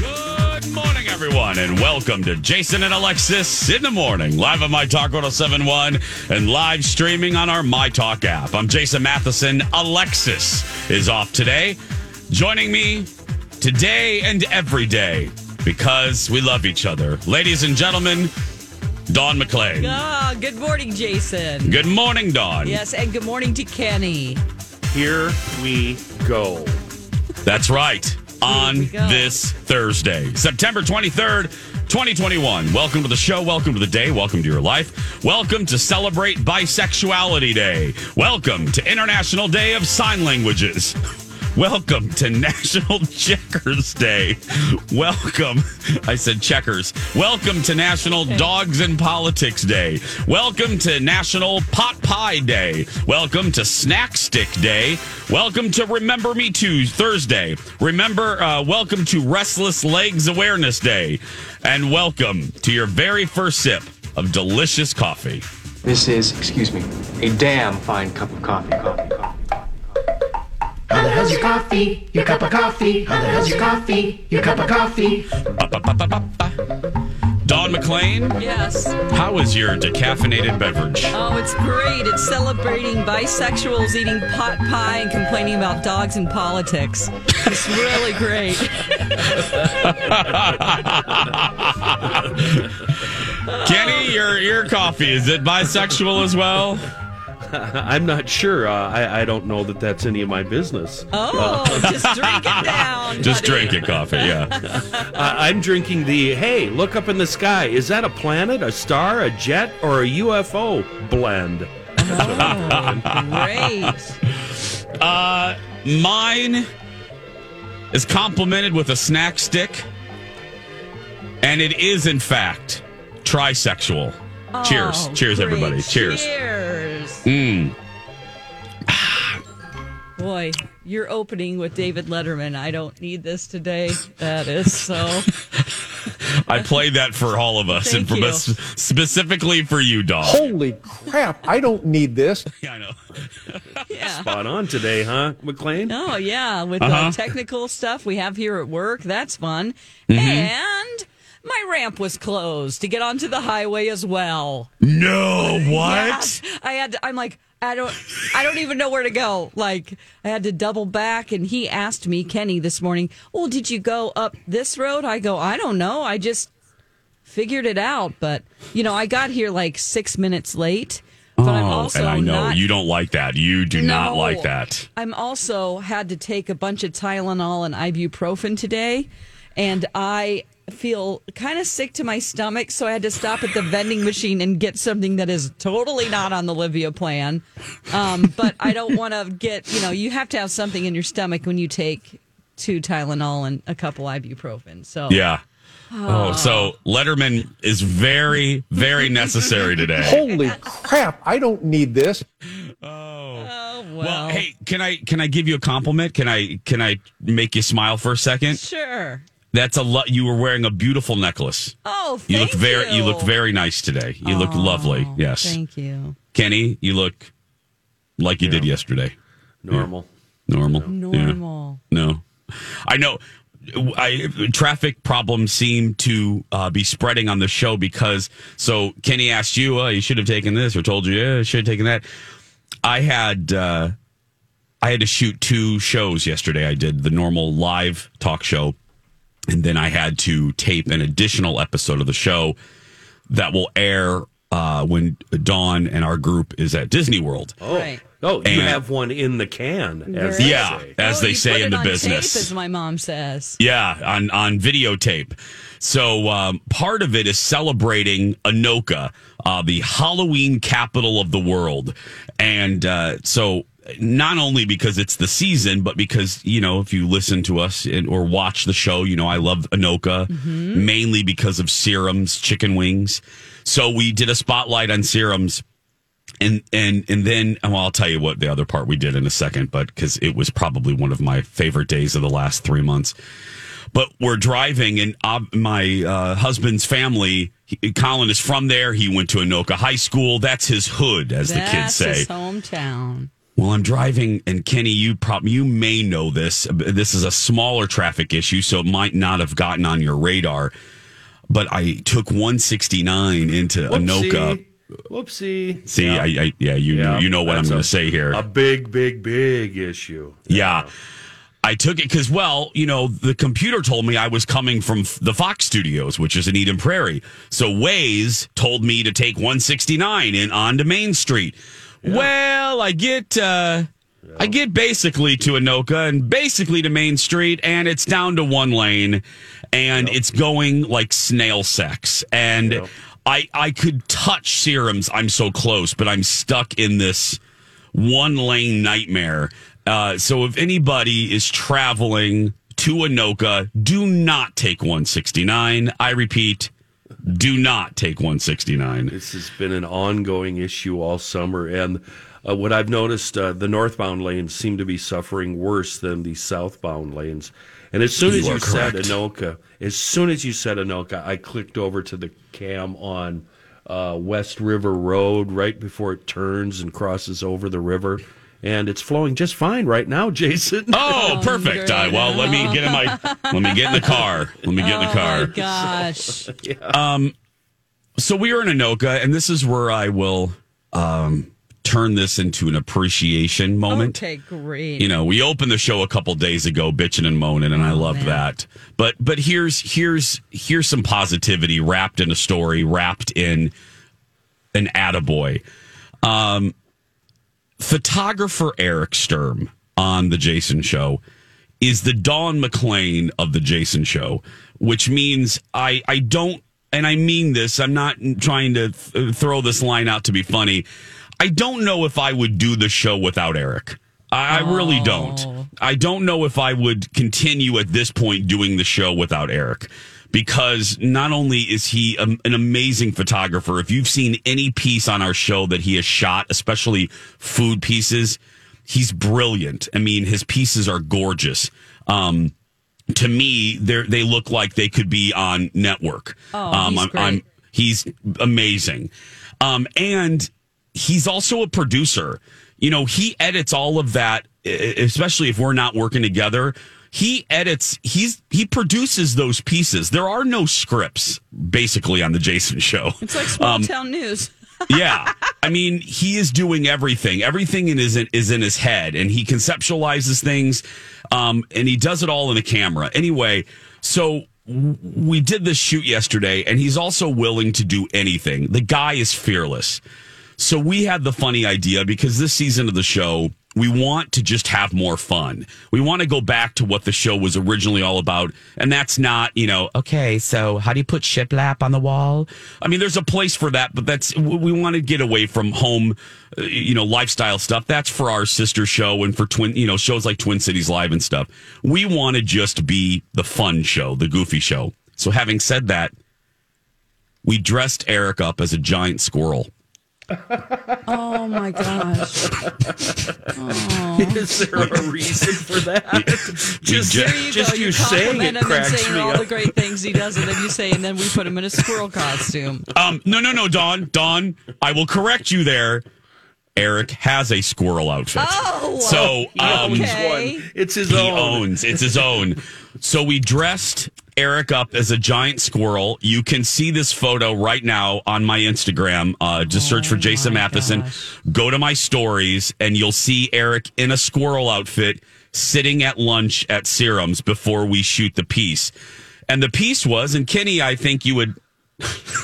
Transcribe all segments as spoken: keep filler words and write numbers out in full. Good morning, everyone, and welcome to Jason and Alexis in the Morning, live on My Talk ten seventy-one and live streaming on our My Talk app. I'm Jason Matheson. Alexis is off today. Joining me today and every day because we love each other. Ladies and gentlemen, Dawn McLean. Ah, good morning, Jason. Good morning, Dawn. Yes, and good morning to Kenny. Here we go. That's right. On this Thursday, September twenty-third, twenty twenty-one. Welcome to the show. Welcome to the day. Welcome to your life. Welcome to Celebrate Bisexuality Day. Welcome to International Day of Sign Languages. Welcome to National Checkers Day. Welcome, I said checkers. Welcome to National Dogs and Politics Day. Welcome to National Pot Pie Day. Welcome to Snack Stick Day. Welcome to Remember Me Too Thursday. Remember, uh, welcome to Restless Legs Awareness Day. And welcome to your very first sip of delicious coffee. This is, excuse me, a damn fine cup of coffee, coffee, coffee. Holla has your coffee, your cup of coffee. Holla has your coffee, your cup of coffee. Ba, ba, ba, ba, ba, ba. Don McLean? Yes. How is your decaffeinated beverage? Oh, it's great. It's celebrating bisexuals eating pot pie and complaining about dogs and politics. It's really great. Kenny, your, your coffee, is it bisexual as well? I'm not sure. Uh, I, I don't know that that's any of my business. Oh, uh, just drink it down. Just buddy. Drink it, coffee, yeah. uh, I'm drinking the, hey, look up in the sky. Is that a planet, a star, a jet, or a U F O blend? Oh, great. Uh, mine is complemented with a snack stick. And it is, in fact, trisexual. Oh, cheers. Cheers, great. Everybody. Cheers. Cheers. Mm. Boy, you're opening with David Letterman. I don't need this today. That is so. I played that for all of us, Thank and for sp- specifically for you, Dog. Holy crap! I don't need this. Yeah, I know. Yeah. Spot on today, huh, McLean? Oh yeah, with the uh-huh. uh, technical stuff we have here at work, that's fun. Mm-hmm. And my ramp was closed to get onto the highway as well. No, what? Yeah, I had to, I'm like, I don't, I don't even know where to go. Like, I had to double back, and he asked me, Kenny, this morning, well, did you go up this road? I go, I don't know. I just figured it out. But, you know, I got here like six minutes late. But oh, I'm also and I know not, you don't like that. You do no, not like that. I'm also had to take a bunch of Tylenol and ibuprofen today, and I feel kind of sick to my stomach, so I had to stop at the vending machine and get something that is totally not on the Livia plan. Um, but I don't want to get, you know, you have to have something in your stomach when you take two Tylenol and a couple ibuprofen. So yeah. Oh, so Letterman is very, very necessary today. Holy crap! I don't need this. Oh. Oh well. Well, hey, can I can I give you a compliment? Can I can I make you smile for a second? Sure. That's a lot. You were wearing a beautiful necklace. Oh, thank you. Look very, you. you look very nice today. You oh, look lovely. Yes. Thank you. Kenny, you look like you yeah. did yesterday. Normal. Yeah. Normal. Normal. Yeah. No. I know. I traffic problems seem to uh, be spreading on the show because, so Kenny asked you, oh, you should have taken this, or told you, yeah, I should have taken that. I had... Uh, I had to shoot two shows yesterday. I did the normal live talk show. And then I had to tape an additional episode of the show that will air uh, when Dawn and our group is at Disney World. Oh, right. Oh, you and, have one in the can. As really? Yeah, they say. as oh, they say in the business. Tape, as my mom says. Yeah, on, on videotape. So um, part of it is celebrating Anoka, uh, the Halloween capital of the world. And uh, so... Not only because it's the season, but because, you know, if you listen to us and, or watch the show, you know, I love Anoka, mm-hmm. mainly because of Searum's chicken wings. So we did a spotlight on Searum's. And and and then, well, I'll tell you what the other part we did in a second, but because it was probably one of my favorite days of the last three months. But we're driving, and uh, my uh, husband's family, he, Colin, is from there. He went to Anoka High School. That's his hood, as That's the kids say. That's his hometown. Well, I'm driving, and Kenny, you prob- you may know this. This is a smaller traffic issue, so it might not have gotten on your radar. But I took one sixty-nine into Whoopsie. Anoka. Whoopsie. See, yeah, I, I, yeah you yeah, you know what I'm going to say here. A big, big, big issue. Yeah. yeah. I took it because, well, you know, the computer told me I was coming from the Fox Studios, which is in Eden Prairie. So Waze told me to take one sixty-nine and onto Main Street. Yeah. Well, I get uh, yeah. I get basically to Anoka and basically to Main Street, and it's down to one lane, and yep. it's going like snail sex. And yep. I I could touch Searum's. I'm so close, but I'm stuck in this one lane nightmare. Uh, so if anybody is traveling to Anoka, do not take one sixty-nine. I repeat. Do not take one sixty-nine. This has been an ongoing issue all summer. And uh, what I've noticed, uh, the northbound lanes seem to be suffering worse than the southbound lanes. And as soon you as you correct. said Anoka, as soon as you said Anoka, I clicked over to the cam on uh, West River Road right before it turns and crosses over the river. And it's flowing just fine right now, Jason. Oh, perfect. Uh, well, let me get in my let me get in the car. Let me get in the car. Oh my gosh. So, yeah. Um so we are in Anoka, and this is where I will um turn this into an appreciation moment. Okay, great. You know, we opened the show a couple days ago bitching and moaning, and oh, I love that. But but here's here's here's some positivity wrapped in a story, wrapped in an attaboy. Um Photographer Eric Sturm on The Jason Show is the Don McLean of The Jason Show, which means I, I don't, and I mean this, I'm not trying to th- throw this line out to be funny. I don't know if I would do the show without Eric. I, oh. I really don't. I don't know if I would continue at this point doing the show without Eric, because not only is he a, an amazing photographer, if you've seen any piece on our show that he has shot, especially food pieces, he's brilliant. I mean, his pieces are gorgeous. Um, to me, they they look like they could be on network. Oh, um, he's I'm, great. I'm, he's amazing. Um, and he's also a producer. You know, he edits all of that, especially if we're not working together. He edits, he's he produces those pieces. There are no scripts, basically, on The Jason Show. It's like Small um, Town News. Yeah. I mean, he is doing everything. Everything is in, is in his head, and he conceptualizes things, um, and he does it all in the camera. Anyway, so w- we did this shoot yesterday, and he's also willing to do anything. The guy is fearless. So we had the funny idea, because this season of the show, we want to just have more fun. We want to go back to what the show was originally all about. And that's not, you know, okay, so how do you put shiplap on the wall? I mean, there's a place for that, but that's, we want to get away from home, you know, lifestyle stuff. That's for our sister show and for twin, you know, shows like Twin Cities Live and stuff. We want to just be the fun show, the goofy show. So having said that, we dressed Eric up as a giant squirrel. Oh my gosh. Oh. Is there a reason for that? Just you, just, you, just you, you saying it cracks me up. Saying all the great things he does, and then you say, and then we put him in a squirrel costume. Um, no, no, no, Dawn, Dawn, I will correct you there. Eric has a squirrel outfit. Oh, so um, okay. It's his he own. He owns. It's his own. So we dressed Eric up as a giant squirrel. You can see this photo right now on my Instagram. Uh, just search oh, for Jason Matheson. Gosh. Go to my stories, and you'll see Eric in a squirrel outfit sitting at lunch at Serum's before we shoot the piece. And the piece was, and Kenny, I think you would...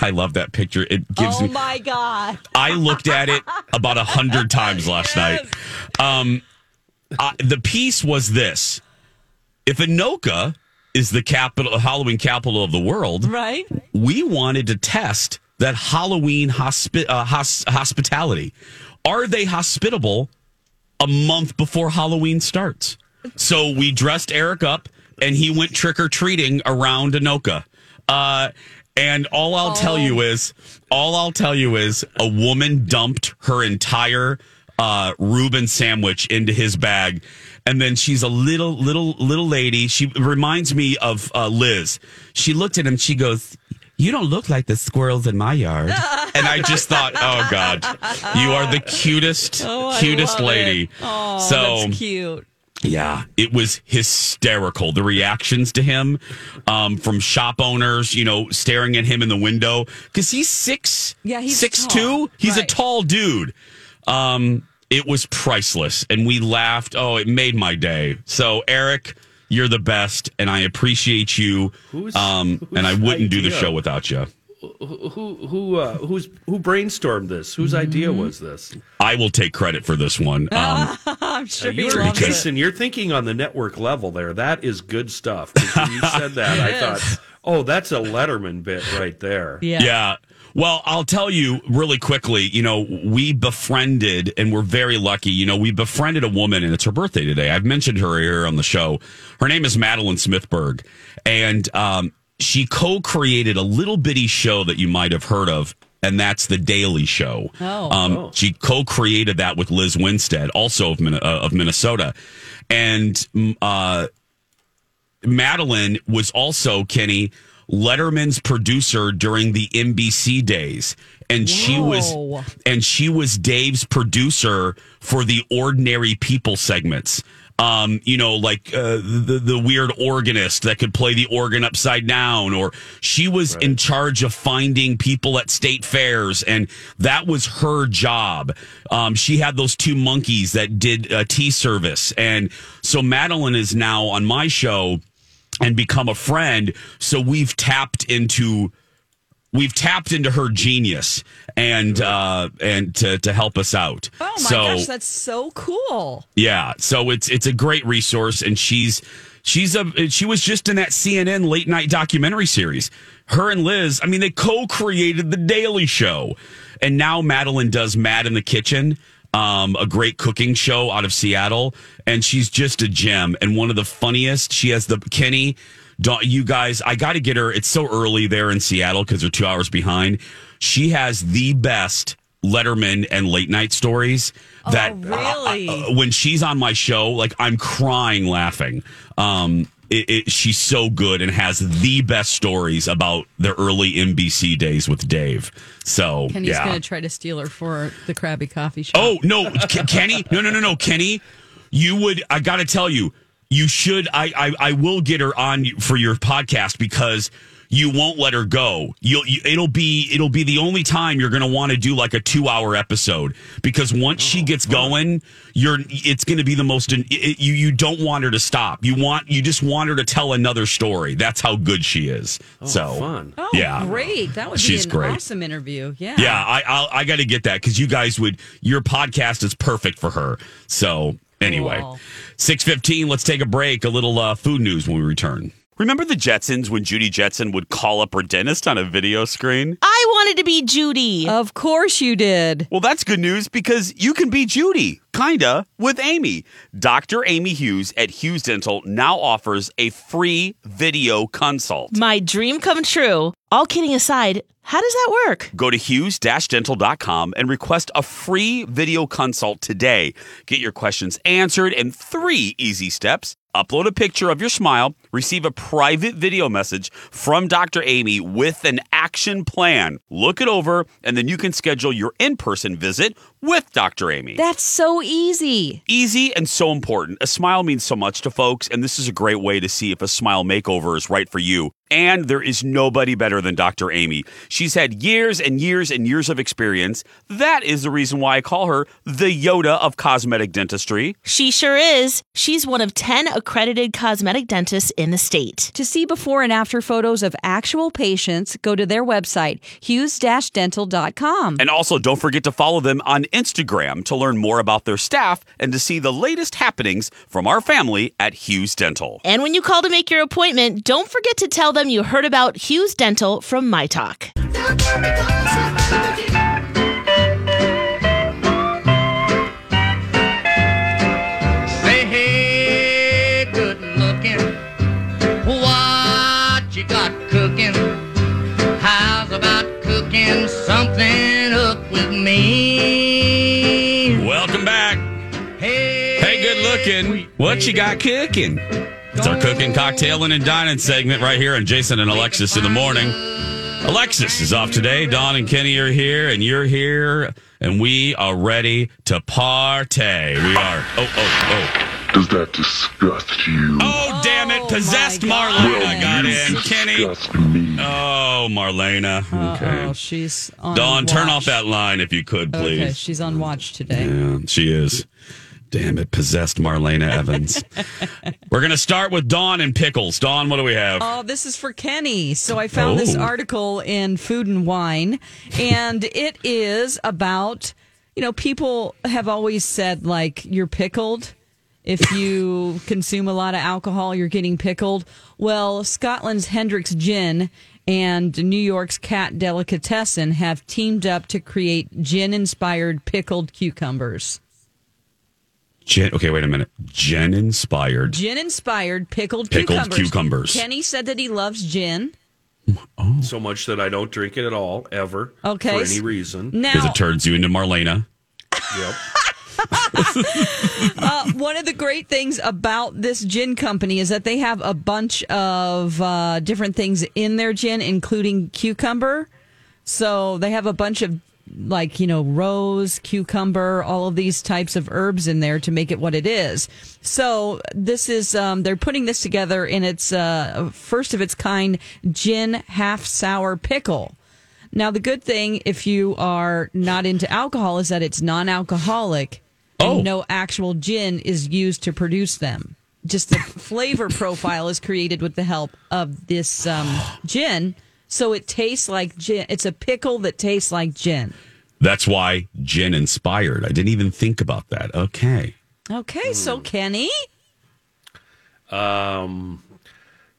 I love that picture. It gives me. Oh my God. I looked at it about a hundred times last yes. night. Um, I, the piece was this: if Anoka is the capital, Halloween capital of the world, right? We wanted to test that Halloween hospi- uh, hos- hospitality. Are they hospitable a month before Halloween starts? So we dressed Eric up, and he went trick or treating around Anoka. Uh, And all I'll oh. tell you is, all I'll tell you is, a woman dumped her entire uh, Reuben sandwich into his bag, and then she's a little, little, little lady. She reminds me of uh, Liz. She looked at him. She goes, "You don't look like the squirrels in my yard." And I just thought, oh God, you are the cutest, oh, cutest lady. It. Oh, so that's cute. Yeah, it was hysterical. The reactions to him um, from shop owners, you know, staring at him in the window because he's six, yeah, he's six tall. two. He's right. a tall dude. Um, it was priceless, and we laughed. Oh, it made my day. So, Eric, you're the best, and I appreciate you. Who's, um, who's and I wouldn't idea? do the show without you. Who who uh, who's who brainstormed this? Whose idea was this? I will take credit for this one. Um, I'm sure he loves it. Jason, you're thinking on the network level there. That is good stuff. When you said that, I thought, oh, that's a Letterman bit right there. Yeah. yeah. Well, I'll tell you really quickly, you know, we befriended, and we're very lucky, you know, we befriended a woman, and it's her birthday today. I've mentioned her here on the show. Her name is Madeline Smithberg, and um she co-created a little bitty show that you might have heard of, and that's The Daily Show. Oh, um, oh. She co-created that with Liz Winstead, also of, uh, of Minnesota. And uh, Madeline was also, Kenny, Letterman's producer during the N B C days, and Whoa. she was and she was Dave's producer for the Ordinary People segments. Um, you know, like uh, the the weird organist that could play the organ upside down, or she was right. in charge of finding people at state fairs, and that was her job. Um, she had those two monkeys that did uh, tea service, and so Madeline is now on my show and become a friend. So we've tapped into we've tapped into her genius and uh, and to, to help us out. Oh my so, gosh, that's so cool! Yeah, so it's it's a great resource, and she's she's a she was just in that C N N late night documentary series. Her and Liz, I mean, they co-created The Daily Show, and now Madeline does Mad in the Kitchen, um, a great cooking show out of Seattle, and she's just a gem and one of the funniest. She has the Kenny. You guys, I got to get her. It's so early there in Seattle because they're two hours behind. She has the best Letterman and late night stories. Oh, that really? uh, uh, when she's on my show, like I'm crying laughing. Um, it, it, she's so good and has the best stories about the early N B C days with Dave. So Kenny's yeah. going to try to steal her for the Krabby Coffee Shop. Oh no, K- Kenny! No, no, no, no, Kenny! You would. I got to tell you. You should, I, I I will get her on for your podcast because you won't let her go. You'll, you, it'll be it'll be the only time you're going to want to do like a two-hour episode because once oh, she gets God. going, you're it's going to be the most, it, it, you you don't want her to stop. You want you just want her to tell another story. That's how good she is. Oh, so, fun. Oh, yeah. great. That would She's be an great. awesome interview. Yeah. Yeah, I I'll, I got to get that because you guys would, your podcast is perfect for her. So, anyway, six fifteen, let's take a break. A little uh, food news when we return. Remember the Jetsons when Judy Jetson would call up her dentist on a video screen? I wanted to be Judy. Of course you did. Well, that's good news because you can be Judy, kinda, with Amy. Doctor Amy Hughes at Hughes Dental now offers a free video consult. My dream come true. All kidding aside, how does that work? Go to hughes dental dot com and request a free video consult today. Get your questions answered in three easy steps. Upload a picture of your smile, receive a private video message from Doctor Amy with an action plan. Look it over, and then you can schedule your in-person visit with Doctor Amy. That's so easy. Easy and so important. A smile means so much to folks, and this is a great way to see if a smile makeover is right for you. And there is nobody better than Doctor Amy. She's had years and years and years of experience. That is the reason why I call her the Yoda of cosmetic dentistry. She sure is. She's one of ten accredited cosmetic dentists in the state. To see before and after photos of actual patients, go to their website, hughes dental dot com. And also, don't forget to follow them on Instagram to learn more about their staff and to see the latest happenings from our family at Hughes Dental. And when you call to make your appointment, don't forget to tell them you heard about Hughes Dental from My Talk. Say hey, good looking. What you got cooking? How's about cooking something up with me? Welcome back. Hey, hey good looking. What you got cooking? It's our cooking, cocktailing, and dining segment right here on Jason and Alexis in the morning. Alexis is off today. Don and Kenny are here, and you're here, and we are ready to party. We are. Oh, oh, oh. Does that disgust you? Oh, damn it. Possessed oh Marlena got in. Kenny. Me. Oh, Marlena. Okay. Oh, she's on Don, watch. Turn off that line if you could, please. Okay, she's on watch today. Yeah, she is. Damn it, possessed Marlena Evans. We're going to start with Dawn and pickles. Dawn, what do we have? Oh, this is for Kenny. So I found oh. this article in Food and Wine, and it is about, you know, people have always said, like, you're pickled. If you consume a lot of alcohol, you're getting pickled. Well, Scotland's Hendrick's Gin and New York's Cat Delicatessen have teamed up to create gin-inspired pickled cucumbers. Gin, okay, wait a minute. Gin-inspired. Gin-inspired pickled, pickled cucumbers. cucumbers. Kenny said that he loves gin. Oh. So much that I don't drink it at all, ever, okay. for any reason. Because it turns you into Marlena. Yep. uh, one of the great things about this gin company is that they have a bunch of uh, different things in their gin, including cucumber. So they have a bunch of, like, you know, rose, cucumber, all of these types of herbs in there to make it what it is. So this is, um, they're putting this together in its uh, first of its kind gin half sour pickle. Now, the good thing, if you are not into alcohol, is that it's non-alcoholic oh. and no actual gin is used to produce them. Just the flavor profile is created with the help of this um, gin. So it tastes like gin. It's a pickle that tastes like gin. That's why gin inspired. I didn't even think about that. Okay. Okay. Mm. So, Kenny? Um,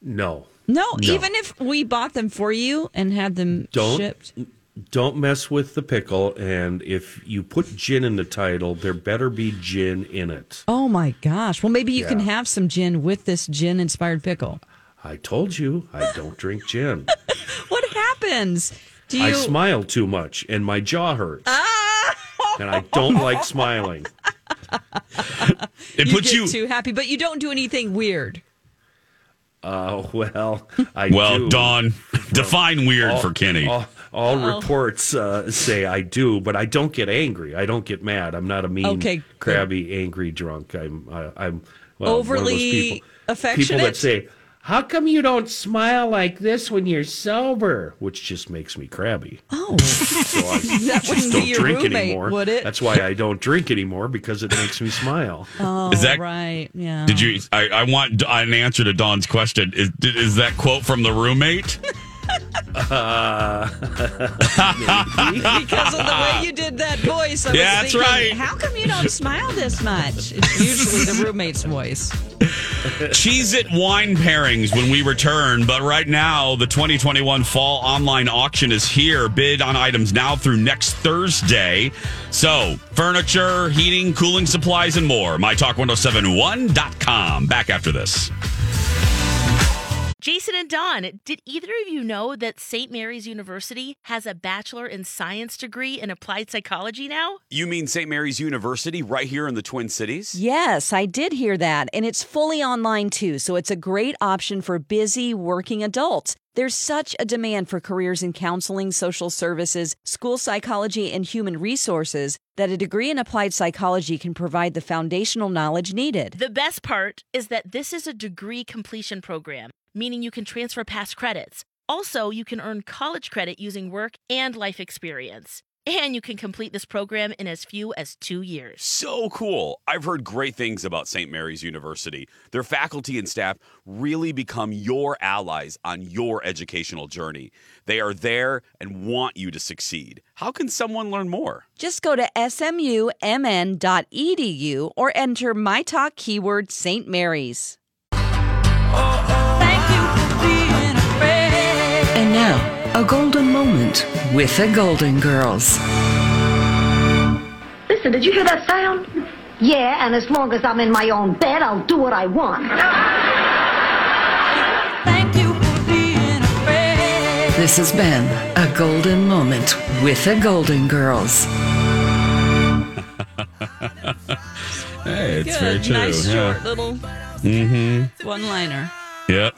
no. no. No. Even if we bought them for you and had them don't, shipped. Don't mess with the pickle. And if you put gin in the title, there better be gin in it. Oh, my gosh. Well, maybe you yeah. can have some gin with this gin inspired pickle. I told you I don't drink gin. What happens? Do you... I smile too much and my jaw hurts. Ah! And I don't like smiling. It you puts get you too happy, but you don't do anything weird. Uh, well, I well, do. Dawn, well, define weird all, for Kenny. All, all well. reports uh, say I do, but I don't get angry. I don't get mad. I'm not a mean, okay. crabby, angry drunk. I'm I, I'm well, overly people, affectionate. People that say, how come you don't smile like this when you're sober? Which just makes me crabby. Oh. So I that wouldn't be your roommate, anymore. Would it? That's why I don't drink anymore, because it makes me smile. Oh, is that, right. Yeah. Did you? I, I want an answer to Dawn's question. Is, is that quote from the roommate? Uh, because of the way you did that voice, I was yeah, that's thinking, right. how come you don't smile this much? It's usually the roommate's voice. Cheez-It wine pairings when we return, but right now the twenty twenty-one fall online auction is here. Bid on items now through next Thursday. So, furniture, heating, cooling supplies, and more. my talk ten seventy-one dot com. Back after this. Jason and Dawn, did either of you know that Saint Mary's University has a Bachelor in Science degree in Applied Psychology now? You mean Saint Mary's University right here in the Twin Cities? Yes, I did hear that. And it's fully online, too, so it's a great option for busy working adults. There's such a demand for careers in counseling, social services, school psychology, and human resources that a degree in applied psychology can provide the foundational knowledge needed. The best part is that this is a degree completion program, meaning you can transfer past credits. Also, you can earn college credit using work and life experience. And you can complete this program in as few as two years. So cool. I've heard great things about Saint Mary's University. Their faculty and staff really become your allies on your educational journey. They are there and want you to succeed. How can someone learn more? Just go to S M U M N dot E D U or enter My Talk keyword Saint Mary's. Oh, oh. And now, a golden moment with the Golden Girls. Listen, did you hear that sound? Yeah, and as long as I'm in my own bed, I'll do what I want. Thank you for being a friend. This has been a golden moment with the Golden Girls. Hey, it's good. Very true. Nice yeah. short little mm-hmm. one-liner. Yep,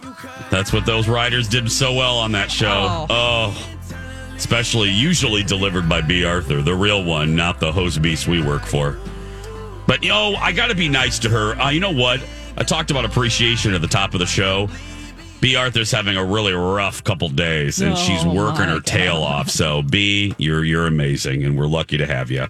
that's what those writers did so well on that show. Oh. oh, especially usually delivered by Bea Arthur, the real one, not the hose beast we work for. But, you know, I got to be nice to her. Uh, you know what? I talked about appreciation at the top of the show. Bea Arthur's having a really rough couple days, and oh, she's working her God. tail off. So, Bea, you're you're amazing, and we're lucky to have you.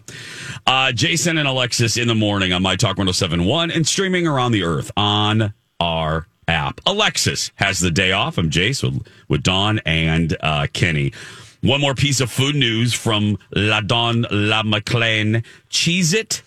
Uh, Jason and Alexis in the morning on My Talk ten seventy-one and streaming around the earth on our app. Alexis has the day off. I'm Jace with, with Dawn and uh, Kenny. One more piece of food news from La Dawn La McLean. Cheez-It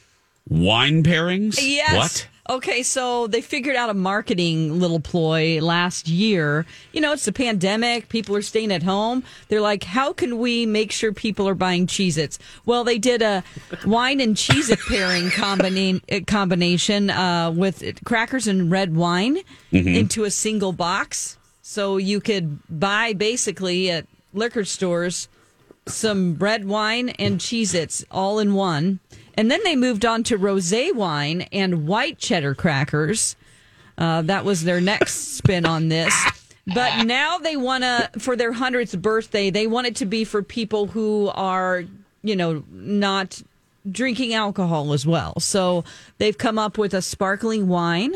wine pairings? Yes. What? Okay, so they figured out a marketing little ploy last year. You know, it's the pandemic. People are staying at home. They're like, how can we make sure people are buying Cheez-Its? Well, they did a wine and Cheez-It pairing combina- combination uh, with crackers and red wine mm-hmm. into a single box. So you could buy basically at liquor stores some red wine and Cheez-Its all in one. And then they moved on to rosé wine and white cheddar crackers. Uh, that was their next spin on this. But now they want to, for their hundredth birthday, they want it to be for people who are, you know, not drinking alcohol as well. So they've come up with a sparkling wine.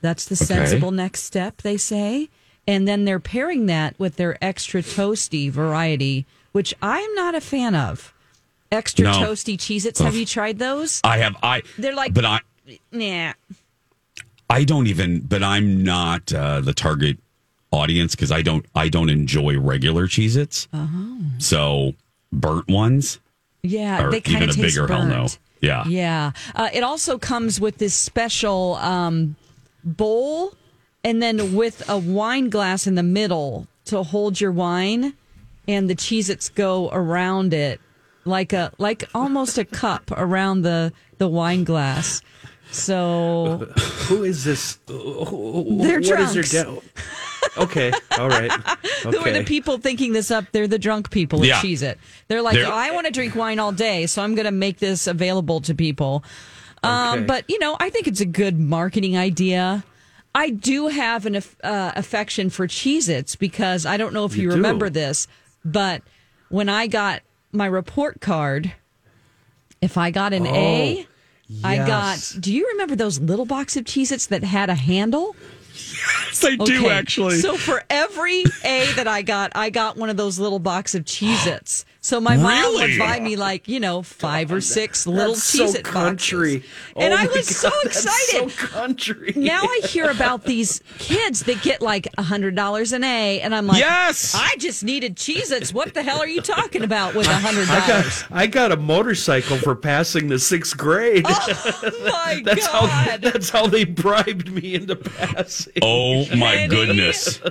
That's the sensible okay. next step, they say. And then they're pairing that with their extra toasty variety, which I'm not a fan of. Extra no. toasty Cheez-Its. Ugh. Have you tried those? I have. I. They're like, but I, nah. I don't even, but I'm not uh, the target audience because I don't, I don't enjoy regular Cheez-Its. Uh-huh. So burnt ones. Yeah, they kind of taste burnt. Hell no. Yeah. Yeah. Uh, it also comes with this special um, bowl and then with a wine glass in the middle to hold your wine, and the Cheez-Its go around it like a like almost a cup around the, the wine glass. So who is this? They're what drunks. Is their de- okay, all right. Okay. Who are the people thinking this up? They're the drunk people that yeah. Cheez-It. They're like, They're- oh, I want to drink wine all day, so I'm going to make this available to people. Okay. Um, but, you know, I think it's a good marketing idea. I do have an uh, affection for Cheez-Its because I don't know if you, you remember this, but when I got my report card, if I got an oh. A... Yes. I got, do you remember those little box of Cheez-Its that had a handle? Yes, I okay. do, actually. So for every A that I got, I got one of those little box of Cheez-Its. So my really? mom would buy me, like, you know, five God, or six that, little Cheez-It so country. boxes. And oh I was God, so excited. So country. Now I hear about these kids that get like one hundred dollars an A, and I'm like, yes! I just needed Cheez-Its. What the hell are you talking about with one hundred dollars? I got, I got a motorcycle for passing the sixth grade. Oh, my that's God. How, that's how they bribed me into passing. Oh, my Kenny? goodness. Wow,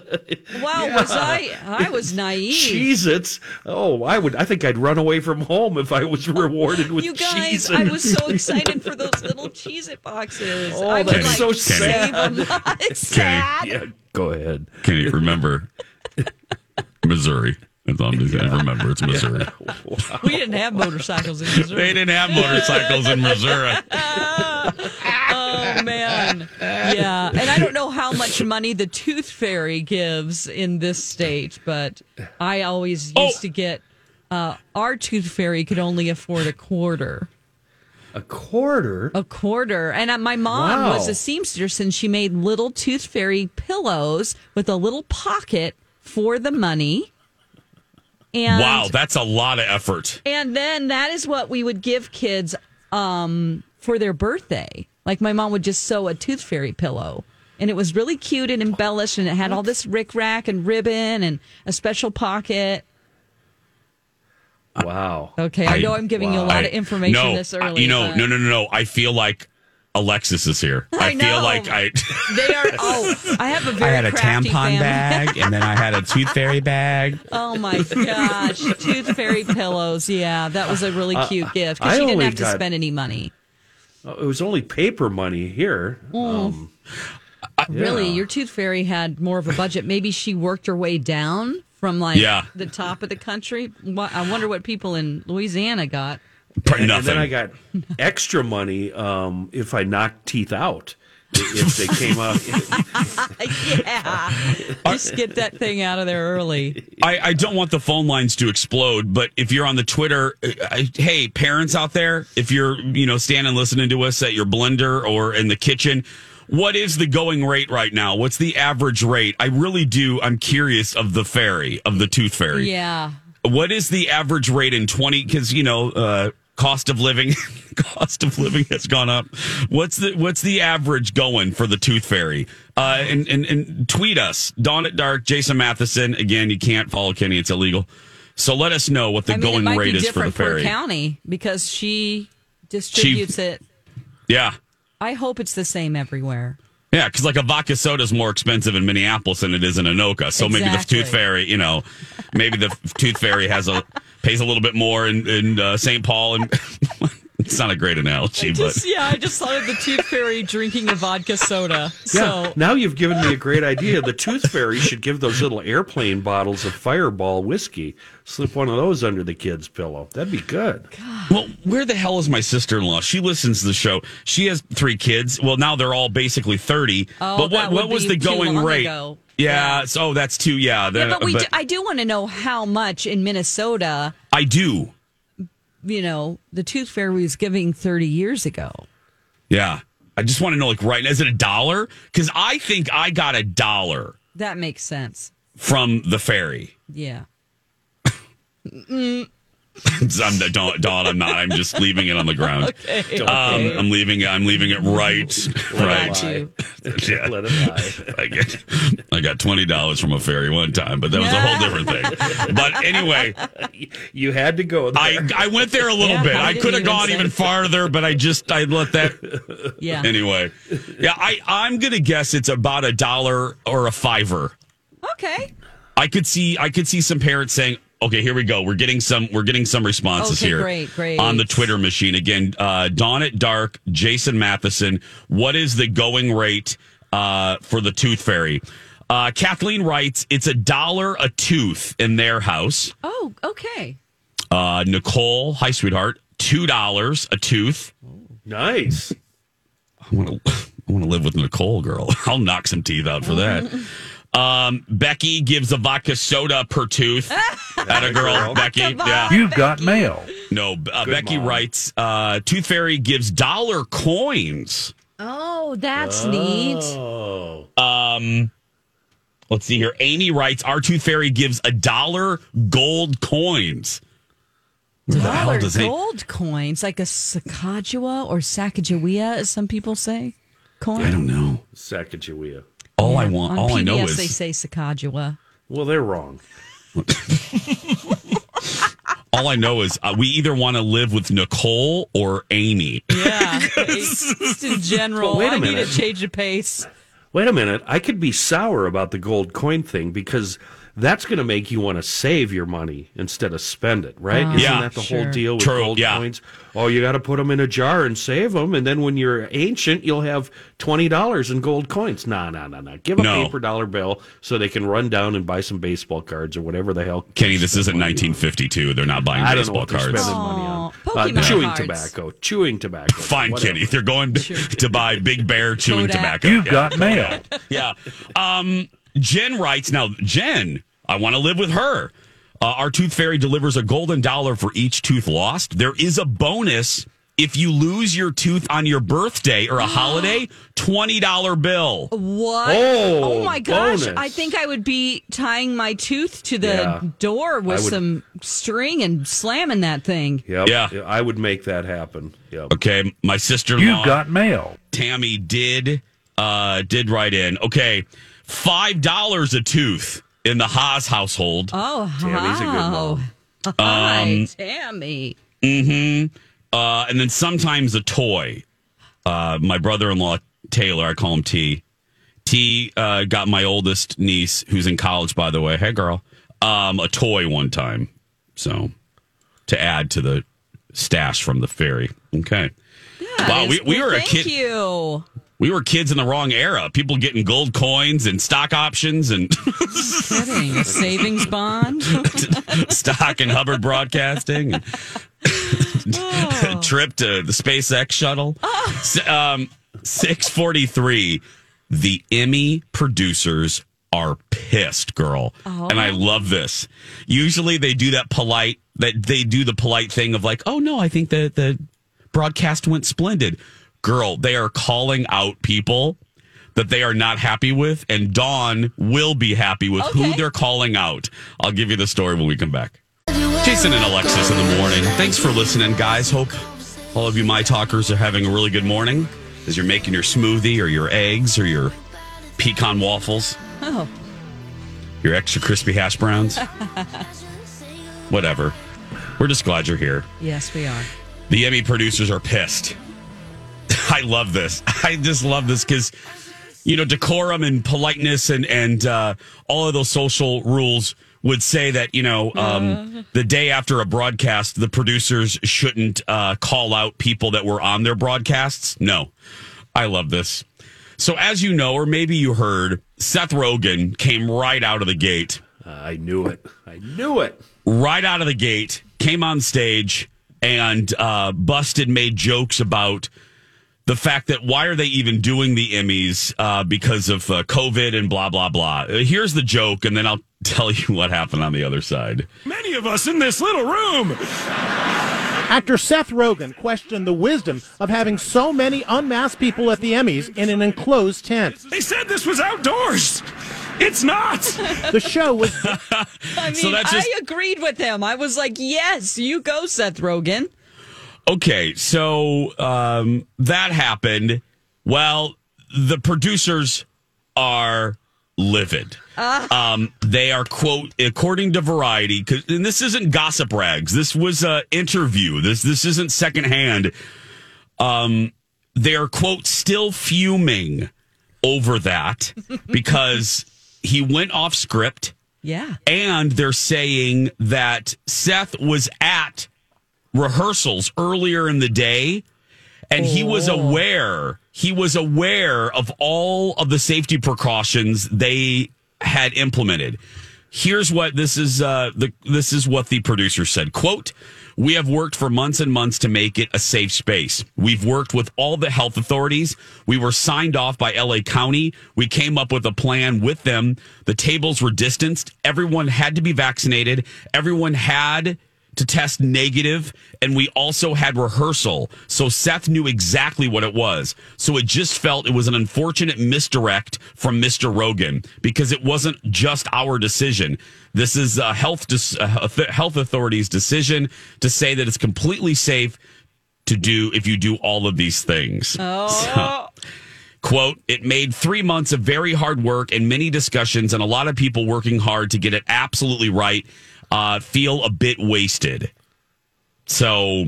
yeah. was I, I was naive. Cheez-Its? Oh, I would. I think I'd run away from home if I was rewarded with Cheez-Its. You guys, I was so excited for those little Cheez-It boxes. Oh, I that's would, like, so sad. It's sad. Yeah, go ahead. Can you remember Missouri? That's all I'm just yeah. saying. Remember, it's Missouri. Yeah. Wow. We didn't have motorcycles in Missouri. They didn't have motorcycles in Missouri. Oh, man. Yeah. And I don't know how much money the Tooth Fairy gives in this state, but I always used oh. to get... Uh, our Tooth Fairy could only afford a quarter. A quarter? A quarter. And uh, my mom wow. was a seamstress, and she made little Tooth Fairy pillows with a little pocket for the money. And, wow, that's a lot of effort. And then that is what we would give kids um, for their birthday. Like, my mom would just sew a Tooth Fairy pillow. And it was really cute and embellished, and it had all this rickrack and ribbon and a special pocket. Wow. Okay, I know I, I'm giving wow. you a lot of information I, no, this early. I, you know, but... no, no, no, no. I feel like Alexis is here. I, I know. feel like I. They are. Oh, I have a very. I had a tampon family. bag, and then I had a Tooth Fairy bag. Oh my gosh, Tooth Fairy pillows. Yeah, that was a really cute uh, gift because she didn't have to got, spend any money. It was only paper money here. Mm. Um, I, yeah. Really, your Tooth Fairy had more of a budget. Maybe she worked her way down. From like yeah. the top of the country. I wonder what people in Louisiana got. Nothing. And then I got extra money um, if I knocked teeth out. If they came up. yeah. Just get that thing out of there early. I, I don't want the phone lines to explode, but if you're on the Twitter, I, hey, parents out there, if you're, you know, standing listening to us at your blender or in the kitchen, what is the going rate right now? What's the average rate? I really do. I'm curious of the fairy, of the Tooth Fairy. Yeah. What is the average rate in twenty? Because, you know, uh, cost of living, cost of living has gone up. What's the what's the average going for the Tooth Fairy? Uh, and, and, and tweet us. Dawn at Dark, Jason Matheson. Again, you can't follow Kenny. It's illegal. So let us know what the I mean, going it might rate be is for the fairy. Per county because she distributes she, it. Yeah. I hope it's the same everywhere. Yeah, because like a vodka soda is more expensive in Minneapolis than it is in Anoka. So exactly. maybe the Tooth Fairy, you know, maybe the Tooth Fairy has a pays a little bit more in, in uh, Saint Paul and It's not a great analogy, just, but yeah, I just thought of the Tooth Fairy drinking a vodka soda. So yeah, now you've given me a great idea. The Tooth Fairy should give those little airplane bottles of Fireball whiskey. Slip one of those under the kid's pillow. That'd be good. God. Well, where the hell is my sister-in-law? She listens to the show. She has three kids. Well, now they're all basically thirty. Oh, but what, what was the going rate? Ago. Yeah, yeah. So that's too. Yeah. That, yeah but we. But, do, I do want to know how much in Minnesota. I do. You know, the Tooth Fairy was giving thirty years ago. Yeah, I just want to know, like, right now, is it a dollar? Because I think I got a dollar. That makes sense. From the fairy. Yeah. Mm. I'm, don't, Dawn, I'm not. I'm just leaving it on the ground. Okay. Um, I'm leaving. I'm leaving it right. Right. Yeah. Let it lie. I, get, I got twenty dollars from a fairy one time, but that was a whole different thing. But anyway, you had to go there. I, I went there a little yeah, bit. I, I could have gone even farther, but I just I let that. Yeah. Anyway, yeah. I I'm gonna guess it's about a dollar or a fiver. Okay. I could see. I could see some parents saying. Okay, here we go. We're getting some. We're getting some responses okay, here great, great. on the Twitter machine again. Uh, Dawn at Dark, Jason Matheson. What is the going rate uh, for the Tooth Fairy? Uh, Kathleen writes, "It's a dollar a tooth in their house." Oh, okay. Uh, Nicole, hi sweetheart, two dollars a tooth. Oh, nice. I want to. I want to live with Nicole, girl. I'll knock some teeth out for that. Um, Becky gives a vodka soda per tooth. That a girl, girl. Becky. Yeah. You've got mail. No, uh, Becky mom. writes, uh, Tooth Fairy gives dollar coins. Oh, that's oh. neat. Um, let's see here. Amy writes, our Tooth Fairy gives a dollar gold coins. Dollar gold coins? Like a Sacagawea or Sacagawea, as some people say? Coin? I don't know. Sacagawea. All yeah, I want, all P B S, I know is they say Sacagawea. Well, they're wrong. All I know is uh, we either want to live with Nicole or Amy. Yeah, just in general. Wait a I minute. need to change the pace. Wait a minute. I could be sour about the gold coin thing because that's going to make you want to save your money instead of spend it, right? Oh, Isn't yeah, that the sure. whole deal with True, gold yeah. coins? Oh, you got to put them in a jar and save them, and then when you're ancient, you'll have twenty dollars in gold coins. No, no, no, no. Give a no. paper dollar bill so they can run down and buy some baseball cards or whatever the hell. Kenny, this isn't nineteen fifty-two. They're not buying I don't baseball know what cards. They're spending money on. Pokemon uh, chewing cards. tobacco. Chewing tobacco. Fine, whatever. Kenny. They're going to, to buy Big Bear chewing tobacco. You've yeah. got mail. Yeah. Um... Jen writes, now, Jen, I want to live with her. Uh, our Tooth Fairy delivers a golden dollar for each tooth lost. There is a bonus if you lose your tooth on your birthday or a holiday, twenty dollars bill. What? Oh, oh my gosh. Bonus. I think I would be tying my tooth to the yeah, door with some string and slamming that thing. Yep. Yeah. I would make that happen. Yep. Okay. My sister-in-law. You got mail. Tammy did, uh, did write in. Okay. Five dollars a tooth in the Haas household. Oh, wow. Tammy's a good mom. Um, Hi, Tammy. Mm-hmm. Uh, and then sometimes a toy. Uh, my brother-in-law, Taylor, I call him T. T uh, got my oldest niece, who's in college, by the way. Hey, girl. Um, a toy one time. So, to add to the stash from the fairy. Okay. Yeah, wow, we, we were a kid. Thank you. We were kids in the wrong era. People getting gold coins and stock options and savings bond, stock and Hubbard Broadcasting, and oh. trip to the SpaceX shuttle. Oh. Um, six forty-three. The Emmy producers are pissed, girl, oh. and I love this. Usually they do that polite that they do the polite thing of like, oh no, I think that the broadcast went splendid. Girl, they are calling out people that they are not happy with, and Dawn will be happy with okay. who they're calling out. I'll give you the story when we come back. Jason and Alexis in the morning. Thanks for listening, guys. Hope all of you My Talkers are having a really good morning as you're making your smoothie or your eggs or your pecan waffles. Oh. Your extra crispy hash browns. Whatever. We're just glad you're here. Yes, we are. The Emmy producers are pissed. I love this. I just love this because, you know, decorum and politeness and, and uh, all of those social rules would say that, you know, um, uh. the day after a broadcast, the producers shouldn't uh, call out people that were on their broadcasts. No, I love this. So as you know, or maybe you heard, Seth Rogen came right out of the gate. Uh, I knew it. I knew it. Right out of the gate, came on stage and uh, busted, made jokes about the fact that why are they even doing the Emmys uh, because of uh, COVID and blah, blah, blah. Here's the joke, and then I'll tell you what happened on the other side. Many of us in this little room. Actor Seth Rogen questioned the wisdom of having so many unmasked people at the Emmys in an enclosed tent. They said this was outdoors. It's not. The show was... I mean, so just... I agreed with him. I was like, yes, you go, Seth Rogen. Okay, so um, that happened. Well, the producers are livid. Uh. Um, they are, quote, according to Variety, 'cause, and this isn't gossip rags. This was an interview. This, this isn't secondhand. Um, they are, quote, still fuming over that because... He went off script. Yeah. And they're saying that Seth was at rehearsals earlier in the day and oh. he was aware, he was aware of all of the safety precautions they had implemented. Here's what this is, uh, the, this is what the producer said, quote, "We have worked for months and months to make it a safe space. We've worked with all the health authorities. We were signed off by L A County. We came up with a plan with them. The tables were distanced. Everyone had to be vaccinated. Everyone had to test negative. And we also had rehearsal. So Seth knew exactly what it was. So it just felt it was an unfortunate misdirect from Mister Rogen because it wasn't just our decision. This is a health a health authority's decision to say that it's completely safe to do if you do all of these things." Oh. So, quote, "It made three months of very hard work and many discussions and a lot of people working hard to get it absolutely right. Uh, feel a bit wasted." So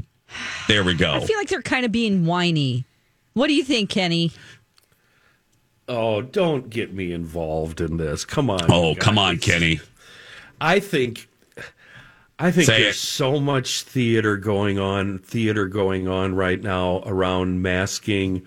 there we go. I feel like they're kind of being whiny. What do you think, Kenny? Oh, don't get me involved in this. Come on. Oh, come on, Kenny. I think I think Say there's it. so much theater going on, theater going on right now around masking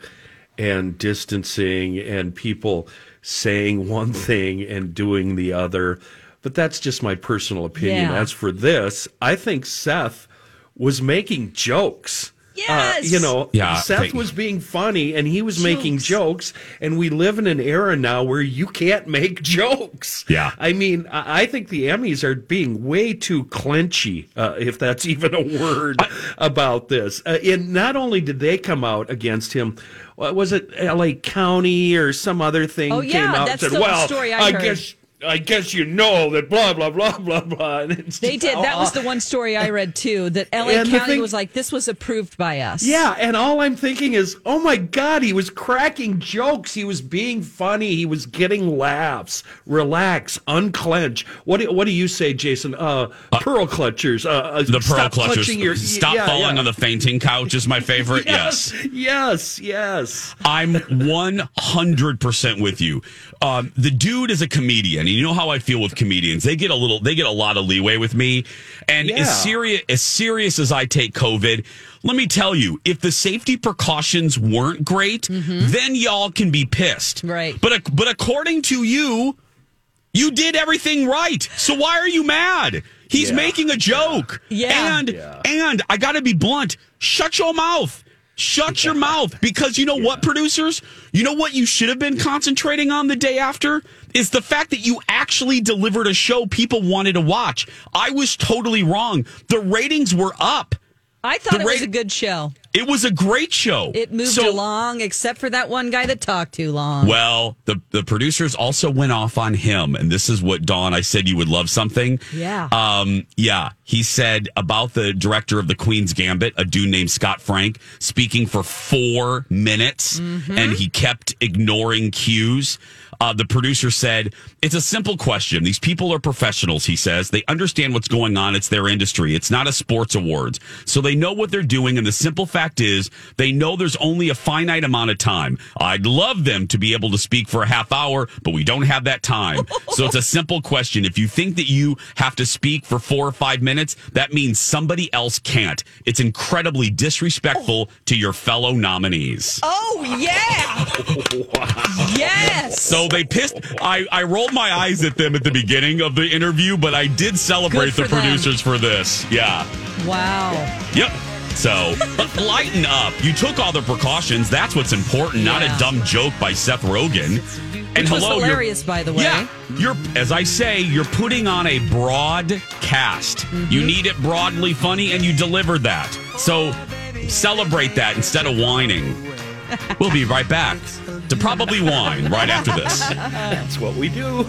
and distancing and people saying one thing and doing the other. But that's just my personal opinion. Yeah. As for this, I think Seth was making jokes. Yes! Uh, you know, yeah, Seth thank- was being funny, and he was jokes. making jokes, and we live in an era now where you can't make jokes. Yeah. I mean, I think the Emmys are being way too clinchy, uh, if that's even a word, I- about this. Uh, and not only did they come out against him, was it L A County or some other thing oh, yeah, came out and said, the well, story I, I heard. guess... I guess you know that blah, blah, blah, blah, blah. And it's they did. All, that was the one story I read, too, that L A County thing, was like, this was approved by us. Yeah, and all I'm thinking is, oh, my God, he was cracking jokes. He was being funny. He was getting laughs. Relax. Unclench. What do, what do you say, Jason? Uh, uh, pearl clutchers. Uh, the pearl clutchers. Your, stop yeah, falling yeah. on the fainting couch is my favorite. yes, yes. Yes, yes. I'm one hundred percent with you. Um, the dude is a comedian. You know how I feel with comedians. They get a little, they get a lot of leeway with me. And yeah. as serious, as serious as I take COVID, let me tell you, if the safety precautions weren't great, mm-hmm. then y'all can be pissed. Right. But, but according to you, you did everything right. So why are you mad? He's yeah. making a joke. Yeah. And, yeah. and I gotta be blunt. Shut your mouth. Shut your mouth, because you know yeah. what, producers? You know what you should have been concentrating on the day after? Is the fact that you actually delivered a show people wanted to watch. I was totally wrong. The ratings were up. I thought the it ra- was a good show. It was a great show. It moved so, along, except for that one guy that talked too long. Well, the, the producers also went off on him, and this is what, Dawn, I said you would love something. Yeah. Um, yeah, he said about the director of The Queen's Gambit, a dude named Scott Frank, speaking for four minutes, mm-hmm. and he kept ignoring cues. Uh, the producer said, it's a simple question. These people are professionals, he says. They understand what's going on. It's their industry. It's not a sports awards. So they know what they're doing. And the simple fact is they know there's only a finite amount of time. I'd love them to be able to speak for a half hour, but we don't have that time. So it's a simple question. If you think that you have to speak for four or five minutes, that means somebody else can't. It's incredibly disrespectful oh. to your fellow nominees. Oh, yeah. Wow. Yes. So they pissed. I, I rolled my eyes at them at the beginning of the interview, but I did celebrate the producers them. for this. Yeah. Wow. Yep. So, but lighten up. You took all the precautions. That's what's important, yeah. not a dumb joke by Seth Rogen. And Which hello, was hilarious, by the way. Yeah, you're, as I say, you're putting on a broad cast. Mm-hmm. You need it broadly funny, and you delivered that. So celebrate that instead of whining. We'll be right back to probably whine right after this. That's what we do.